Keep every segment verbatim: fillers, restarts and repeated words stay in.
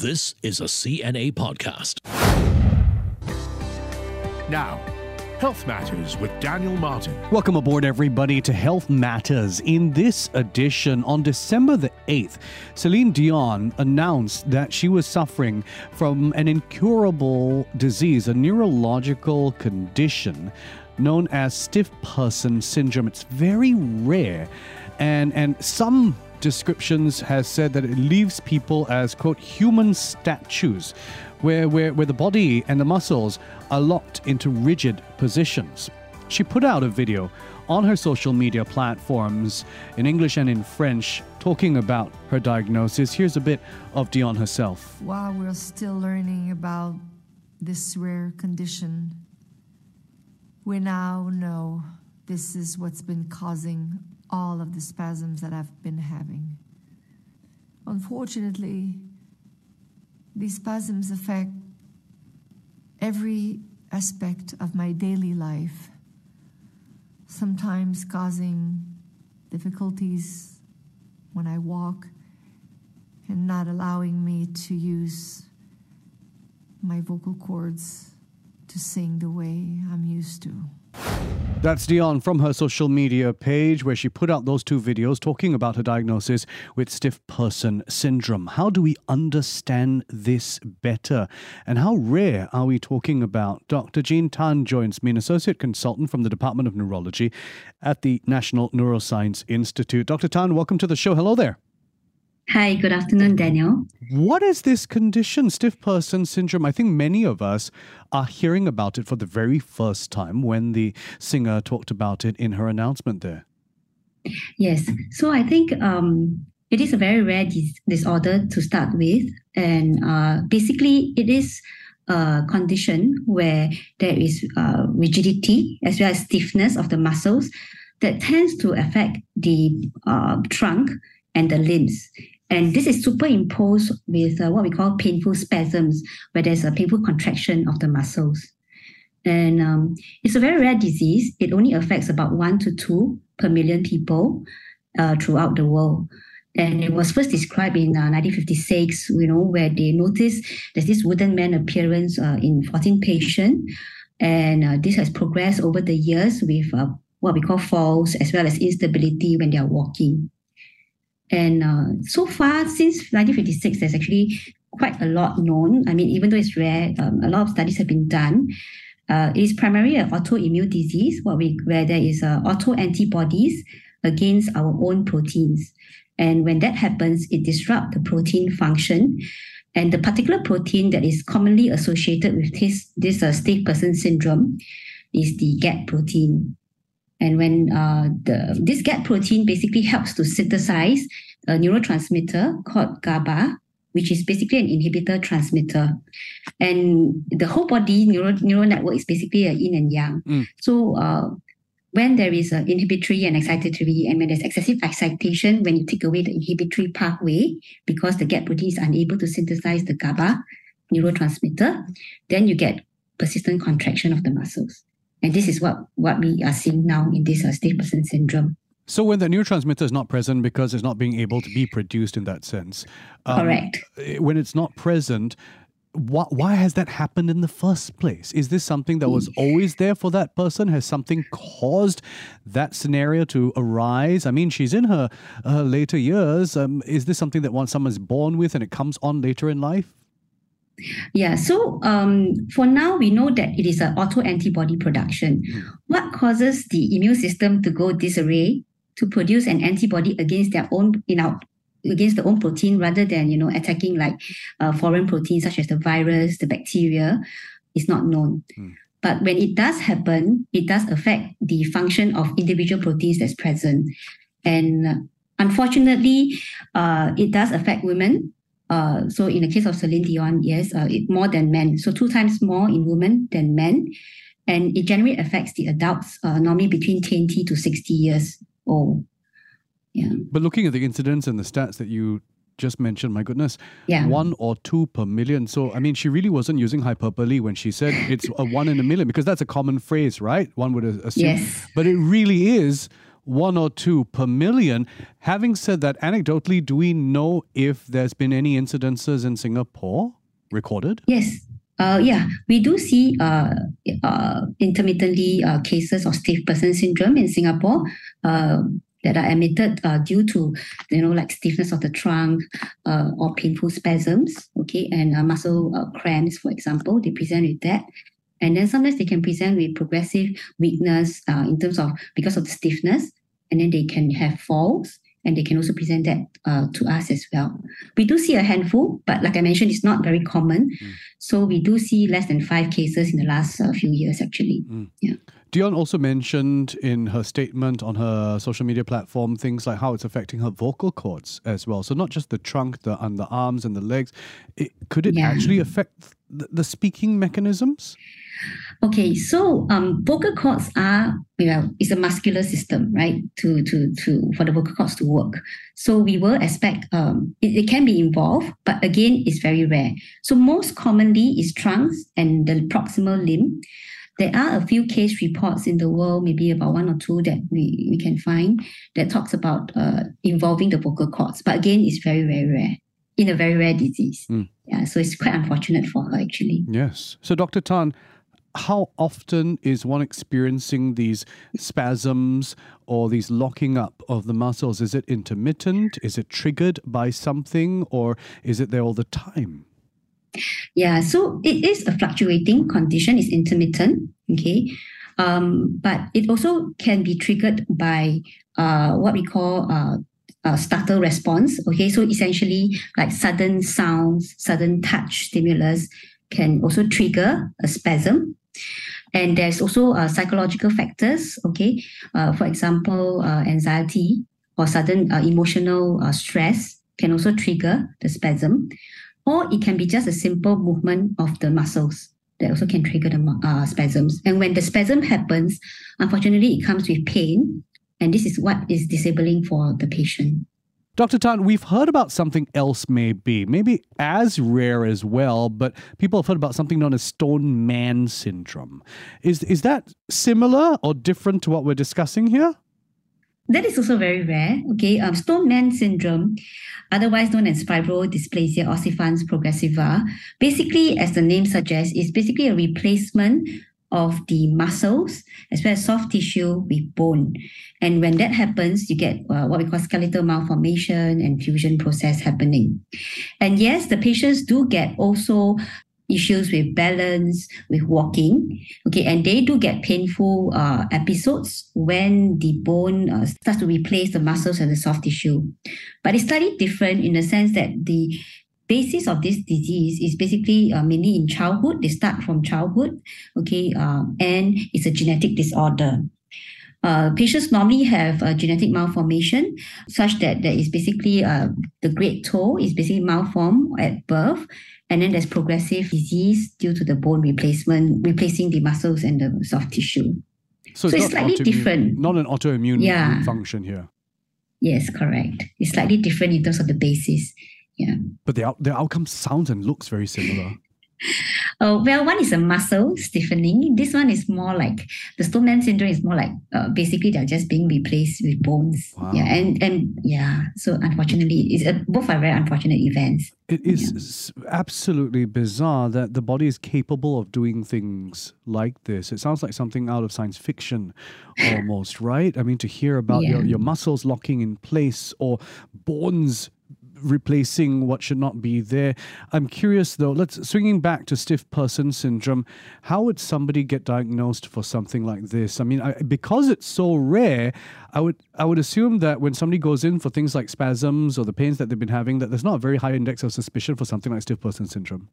This is a C N A podcast. Now, Health Matters with Daniel Martin. Welcome aboard, everybody, to Health Matters. In this edition, on December the eighth, Celine Dion announced that she was suffering from an incurable disease, a neurological condition known as Stiff Person Syndrome. It's very rare, and, and some descriptions has said that it leaves people as, quote, human statues, where, where, where the body and the muscles are locked into rigid positions. She put out a video on her social media platforms in English and in French talking about her diagnosis. Here's a bit of Dion herself. While we're still learning about this rare condition, we now know this is what's been causing all of the spasms that I've been having. Unfortunately, these spasms affect every aspect of my daily life, sometimes causing difficulties when I walk and not allowing me to use my vocal cords to sing the way I'm used to. That's Dion from her social media page, where she put out those two videos talking about her diagnosis with Stiff Person Syndrome. How do we understand this better? And how rare are we talking about? Doctor Jean Tan joins me, an associate consultant from the Department of Neurology at the National Neuroscience Institute. Doctor Tan, welcome to the show. Hello there. Hi, good afternoon, Daniel. What is this condition, Stiff Person Syndrome? I think many of us are hearing about it for the very first time when the singer talked about it in her announcement there. Yes. So I think um, it is a very rare dis- disorder to start with. And uh, basically, it is a condition where there is uh, rigidity as well as stiffness of the muscles that tends to affect the uh, trunk and the limbs. And this is superimposed with uh, what we call painful spasms, where there's a painful contraction of the muscles. And um, it's a very rare disease. It only affects about one to two per million people uh, throughout the world. And it was first described in uh, nineteen fifty-six, you know, where they noticed there's this wooden man appearance uh, in fourteen patients. And uh, this has progressed over the years with uh, what we call falls as well as instability when they are walking. And uh, so far, since nineteen fifty-six, there's actually quite a lot known. I mean, even though it's rare, um, a lot of studies have been done. Uh, it is primarily an autoimmune disease, what we, where there is uh, autoantibodies against our own proteins. And when that happens, it disrupts the protein function. And the particular protein that is commonly associated with this, this uh, stiff person syndrome is the G A D protein. And when uh, the, this G A D protein basically helps to synthesize a neurotransmitter called GABA, which is basically an inhibitor transmitter. And the whole body neural, neural network is basically a yin and yang. Mm. So uh, when there is an inhibitory and excitatory, and when there's excessive excitation, when you take away the inhibitory pathway, because the G A D protein is unable to synthesize the GABA neurotransmitter, then you get persistent contraction of the muscles. And this is what, what we are seeing now in this uh, Stiff Person Syndrome. So when the neurotransmitter is not present because it's not being able to be produced in that sense. Um, Correct. When it's not present, wh- why has that happened in the first place? Is this something that was always there for that person? Has something caused that scenario to arise? I mean, she's in her, her later years. Um, is this something that once someone's born with and it comes on later in life? Yeah, so um, for now, we know that it is an autoantibody production. What causes the immune system to go disarray to produce an antibody against their own, you know, against the own protein rather than, you know, attacking like uh, foreign proteins such as the virus, the bacteria, is not known. Mm. But when it does happen, it does affect the function of individual proteins that's present. And unfortunately, uh, it does affect women. Uh, so in the case of Celine Dion, yes, uh, it, more than men. So two times more in women than men. And it generally affects the adults, uh, normally between twenty to sixty years old. Yeah. But looking at the incidence and the stats that you just mentioned, my goodness, yeah. one or two per million. So, I mean, she really wasn't using hyperbole when she said it's a one in a million, because that's a common phrase, right? One would assume. Yes. But it really is one or two per million. Having said that, anecdotally, do we know if there's been any incidences in Singapore recorded? Yes. Uh, yeah, we do see uh, uh, intermittently uh, cases of stiff person syndrome in Singapore uh, that are admitted uh, due to, you know, like stiffness of the trunk uh, or painful spasms, okay, and uh, muscle uh, cramps, for example. They present with that. And then sometimes they can present with progressive weakness uh, in terms of, because of the stiffness, and then they can have falls. And they can also present that uh, to us as well. We do see a handful, but like I mentioned, it's not very common. Mm. So we do see less than five cases in the last uh, few years, actually. Mm. Yeah. Dion also mentioned in her statement on her social media platform things like how it's affecting her vocal cords as well. So not just the trunk, the and the arms and the legs. It, could it yeah. actually affect the, the speaking mechanisms? Okay, so um, vocal cords are, you know, it's a muscular system, right? To to to for the vocal cords to work. So we will expect um, it, it can be involved, but again, it's very rare. So most commonly is trunks and the proximal limb. There are a few case reports in the world, maybe about one or two that we, we can find that talks about uh, involving the vocal cords. But again, it's very, very rare, in a very rare disease. Mm. Yeah, so it's quite unfortunate for her, actually. Yes. So Doctor Tan, how often is one experiencing these spasms or these locking up of the muscles? Is it intermittent? Is it triggered by something? Or is it there all the time? Yeah, so it is a fluctuating condition. It's intermittent, okay? Um, but it also can be triggered by uh, what we call uh, a startle response, okay? So essentially, like sudden sounds, sudden touch stimulus can also trigger a spasm. And there's also uh, psychological factors, okay? Uh, for example, uh, anxiety or sudden uh, emotional uh, stress can also trigger the spasm. Or it can be just a simple movement of the muscles that also can trigger the uh, spasms. And when the spasm happens, unfortunately, it comes with pain. And this is what is disabling for the patient. Doctor Tan, we've heard about something else maybe, maybe as rare as well, but people have heard about something known as Stone Man syndrome. Is, is that similar or different to what we're discussing here? That is also very rare, okay? Um, Stone Man syndrome, otherwise known as fibrodysplasia ossificans progressiva, basically, as the name suggests, is basically a replacement of the muscles as well as soft tissue with bone. And when that happens, you get uh, what we call skeletal malformation and fusion process happening. And yes, the patients do get also issues with balance, with walking, okay, and they do get painful uh, episodes when the bone uh, starts to replace the muscles and the soft tissue. But it's slightly different in the sense that the basis of this disease is basically uh, mainly in childhood. They start from childhood, okay, uh, and it's a genetic disorder. Uh, patients normally have a genetic malformation such that there is basically uh, the great toe is basically malformed at birth. And then there's progressive disease due to the bone replacement, replacing the muscles and the soft tissue. So, so it's, it's slightly different. Not an autoimmune yeah. function here. Yes, correct. It's slightly different in terms of the basis. Yeah. But the, the outcome sounds and looks very similar. Uh, well, one is a muscle stiffening. This one is more like, the Stone Man syndrome is more like, uh, basically they're just being replaced with bones. Wow. Yeah, and, and yeah, so unfortunately, it's a, both are very unfortunate events. It is yeah. absolutely bizarre that the body is capable of doing things like this. It sounds like something out of science fiction almost, right? I mean, to hear about yeah. your, your muscles locking in place or bones replacing what should not be there. I'm curious though, let's swinging back to stiff person syndrome, how would somebody get diagnosed for something like this? I mean, I, because it's so rare, I would I would assume that when somebody goes in for things like spasms or the pains that they've been having, that there's not a very high index of suspicion for something like stiff person syndrome.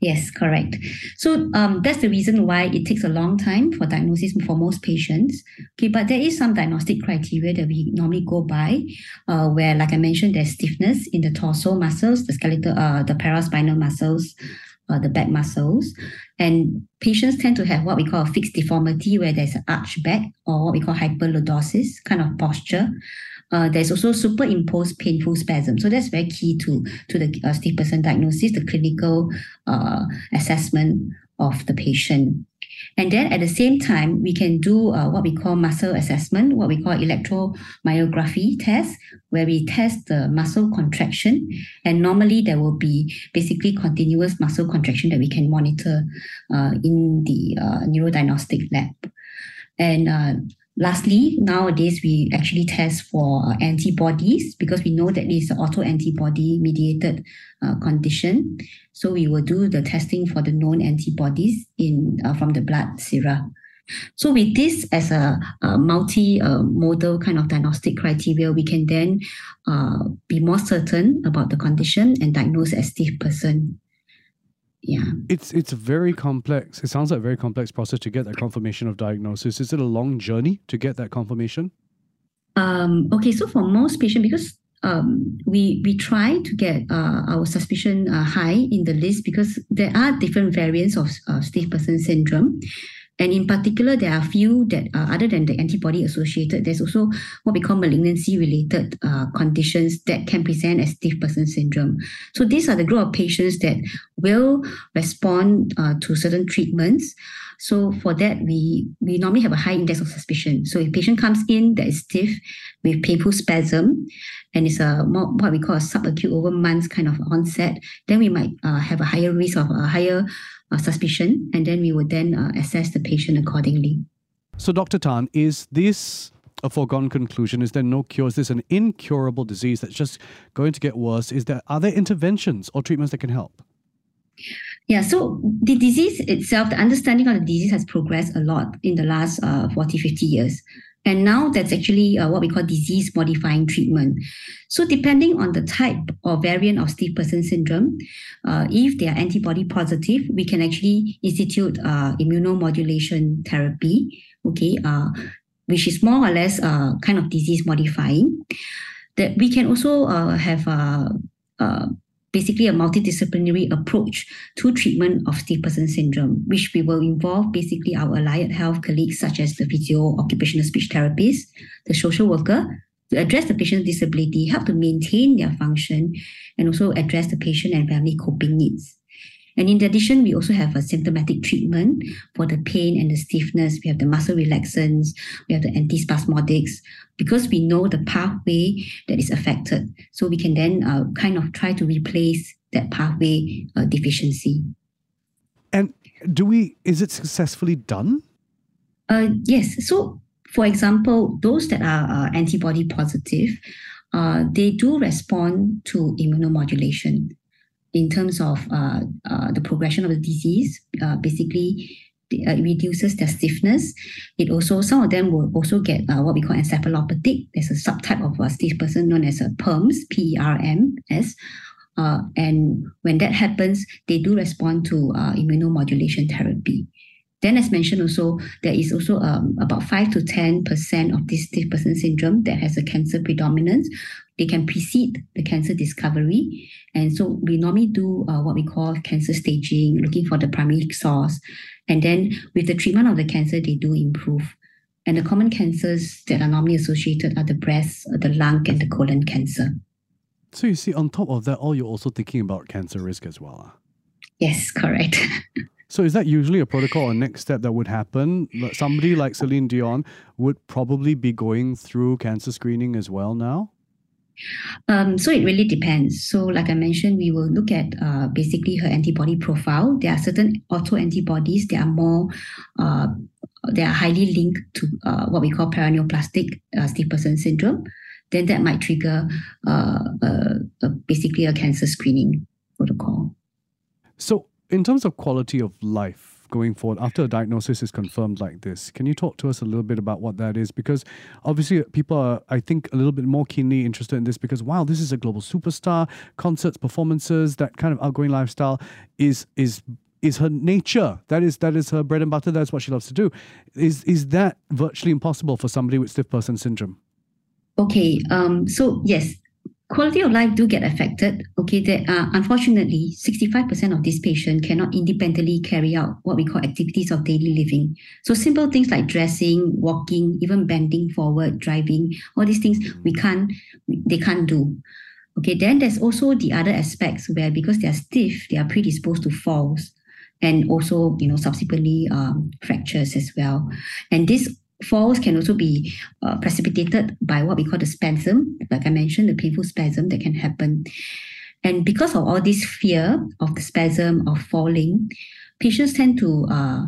Yes, correct. So um, that's the reason why it takes a long time for diagnosis for most patients. Okay, but there is some diagnostic criteria that we normally go by, uh, where, like I mentioned, there's stiffness in the torso muscles, the skeletal, uh, the paraspinal muscles, uh, the back muscles, and patients tend to have what we call a fixed deformity, where there's an arch back or what we call hyperlordosis kind of posture. Uh, there's also superimposed painful spasm. So that's very key to, to the uh, stiff person diagnosis, the clinical uh, assessment of the patient. And then at the same time, we can do uh, what we call muscle assessment, what we call electromyography test, where we test the muscle contraction. And normally there will be basically continuous muscle contraction that we can monitor uh, in the uh, neurodiagnostic lab. And uh, lastly, nowadays, we actually test for uh, antibodies because we know that it's an autoantibody mediated uh, condition. So we will do the testing for the known antibodies in uh, from the blood sera. So with this as a, a multi-modal kind of diagnostic criteria, we can then uh, be more certain about the condition and diagnose as stiff person. Yeah. It's it's very complex. It sounds like a very complex process to get that confirmation of diagnosis. Is it a long journey to get that confirmation? Um, okay, so for most patients, because um, we we try to get uh, our suspicion uh, high in the list because there are different variants of uh, stiff person syndrome. And in particular, there are a few that uh, other than the antibody associated, there's also what we call malignancy-related uh, conditions that can present as stiff person syndrome. So these are the group of patients that will respond uh, to certain treatments. So for that, we, we normally have a high index of suspicion. So if a patient comes in that is stiff with painful spasm, and it's a more, what we call a subacute over months kind of onset, then we might uh, have a higher risk of a higher uh, suspicion, and then we would then uh, assess the patient accordingly. So Doctor Tan, is this a foregone conclusion? Is there no cure? Is this an incurable disease that's just going to get worse? Is there, are there interventions or treatments that can help? Yeah, so the disease itself, the understanding of the disease has progressed a lot in the last uh, forty, fifty years. And now that's actually uh, what we call disease-modifying treatment. So depending on the type or variant of stiff person syndrome, uh, if they are antibody positive, we can actually institute uh, immunomodulation therapy, okay, uh, which is more or less uh, kind of disease-modifying. That we can also uh, have uh, uh, basically a multidisciplinary approach to treatment of stiff person syndrome, which we will involve basically our allied health colleagues such as the physio, occupational speech therapist, the social worker, to address the patient's disability, help to maintain their function, and also address the patient and family coping needs. And in addition, we also have a symptomatic treatment for the pain and the stiffness. We have the muscle relaxants, we have the antispasmodics, because we know the pathway that is affected. So we can then uh, kind of try to replace that pathway uh, deficiency. And do we, is it successfully done? Uh, yes. So, for example, those that are uh, antibody positive, uh, they do respond to immunomodulation. In terms of uh, uh, the progression of the disease, uh, basically it reduces their stiffness. It also, some of them will also get uh, what we call encephalopathic. There's a subtype of a stiff person known as a PERMS, P E R M S. Uh, and when that happens, they do respond to uh, immunomodulation therapy. Then as mentioned also, there is also um, about five to ten percent of this stiff person syndrome that has a cancer predominance. They can precede the cancer discovery. And so we normally do uh, what we call cancer staging, looking for the primary source. And then with the treatment of the cancer, they do improve. And the common cancers that are normally associated are the breast, the lung, and the colon cancer. So you see, on top of that, all you're also thinking about cancer risk as well. Huh? Yes, correct. So is that usually a protocol or next step that would happen? Somebody like Celine Dion would probably be going through cancer screening as well now? Um, so it really depends. So like I mentioned, we will look at uh, basically her antibody profile. There are certain autoantibodies that are more, uh, they are highly linked to uh, what we call paraneoplastic uh, stiff person syndrome. Then that might trigger uh, uh, uh, basically a cancer screening protocol. So in terms of quality of life going forward, after a diagnosis is confirmed like this, can you talk to us a little bit about what that is? Because obviously people are, I think, a little bit more keenly interested in this because, wow, this is a global superstar, concerts, performances, that kind of outgoing lifestyle is is is her nature. That is that is her bread and butter. That's what she loves to do. Is, is that virtually impossible for somebody with stiff person syndrome? Okay, um, so yes. Quality of life do get affected. Okay, there are, unfortunately, sixty-five percent of these patients cannot independently carry out what we call activities of daily living. So simple things like dressing, walking, even bending forward, driving, all these things we can't, they can't do. Okay, then there's also the other aspects where because they are stiff, they are predisposed to falls. and also, you know, subsequently um, fractures as well. And these falls can also be uh, precipitated by what we call the spasm, like I mentioned, the painful spasm that can happen. And because of all this fear of the spasm, of falling, patients tend to uh,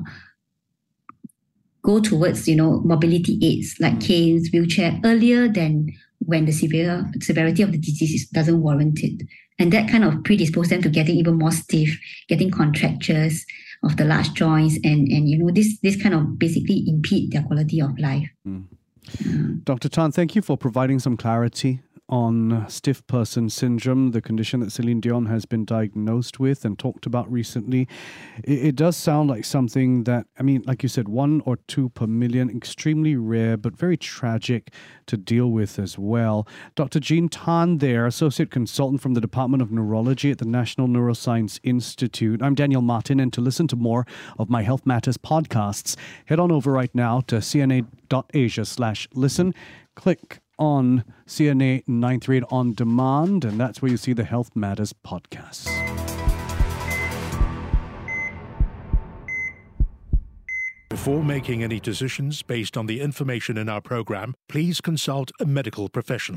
go towards, you know, mobility aids like canes, wheelchair, earlier than when the severe severity of the disease doesn't warrant it. And that kind of predisposes them to getting even more stiff, getting contractures of the large joints, and, and you know, this, this kind of basically impede their quality of life. Mm. Mm. Doctor Tan, thank you for providing some clarity on stiff person syndrome, the condition that Celine Dion has been diagnosed with and talked about recently. It, it does sound like something that, I mean, like you said, one or two per million, extremely rare, but very tragic to deal with as well. Doctor Jean Tan there, Associate Consultant from the Department of Neurology at the National Neuroscience Institute. I'm Daniel Martin, and to listen to more of my Health Matters podcasts, head on over right now to cna.asia slash listen. Click on C N A nine three eight On Demand, and that's where you see the Health Matters podcast. Before making any decisions based on the information in our program, please consult a medical professional.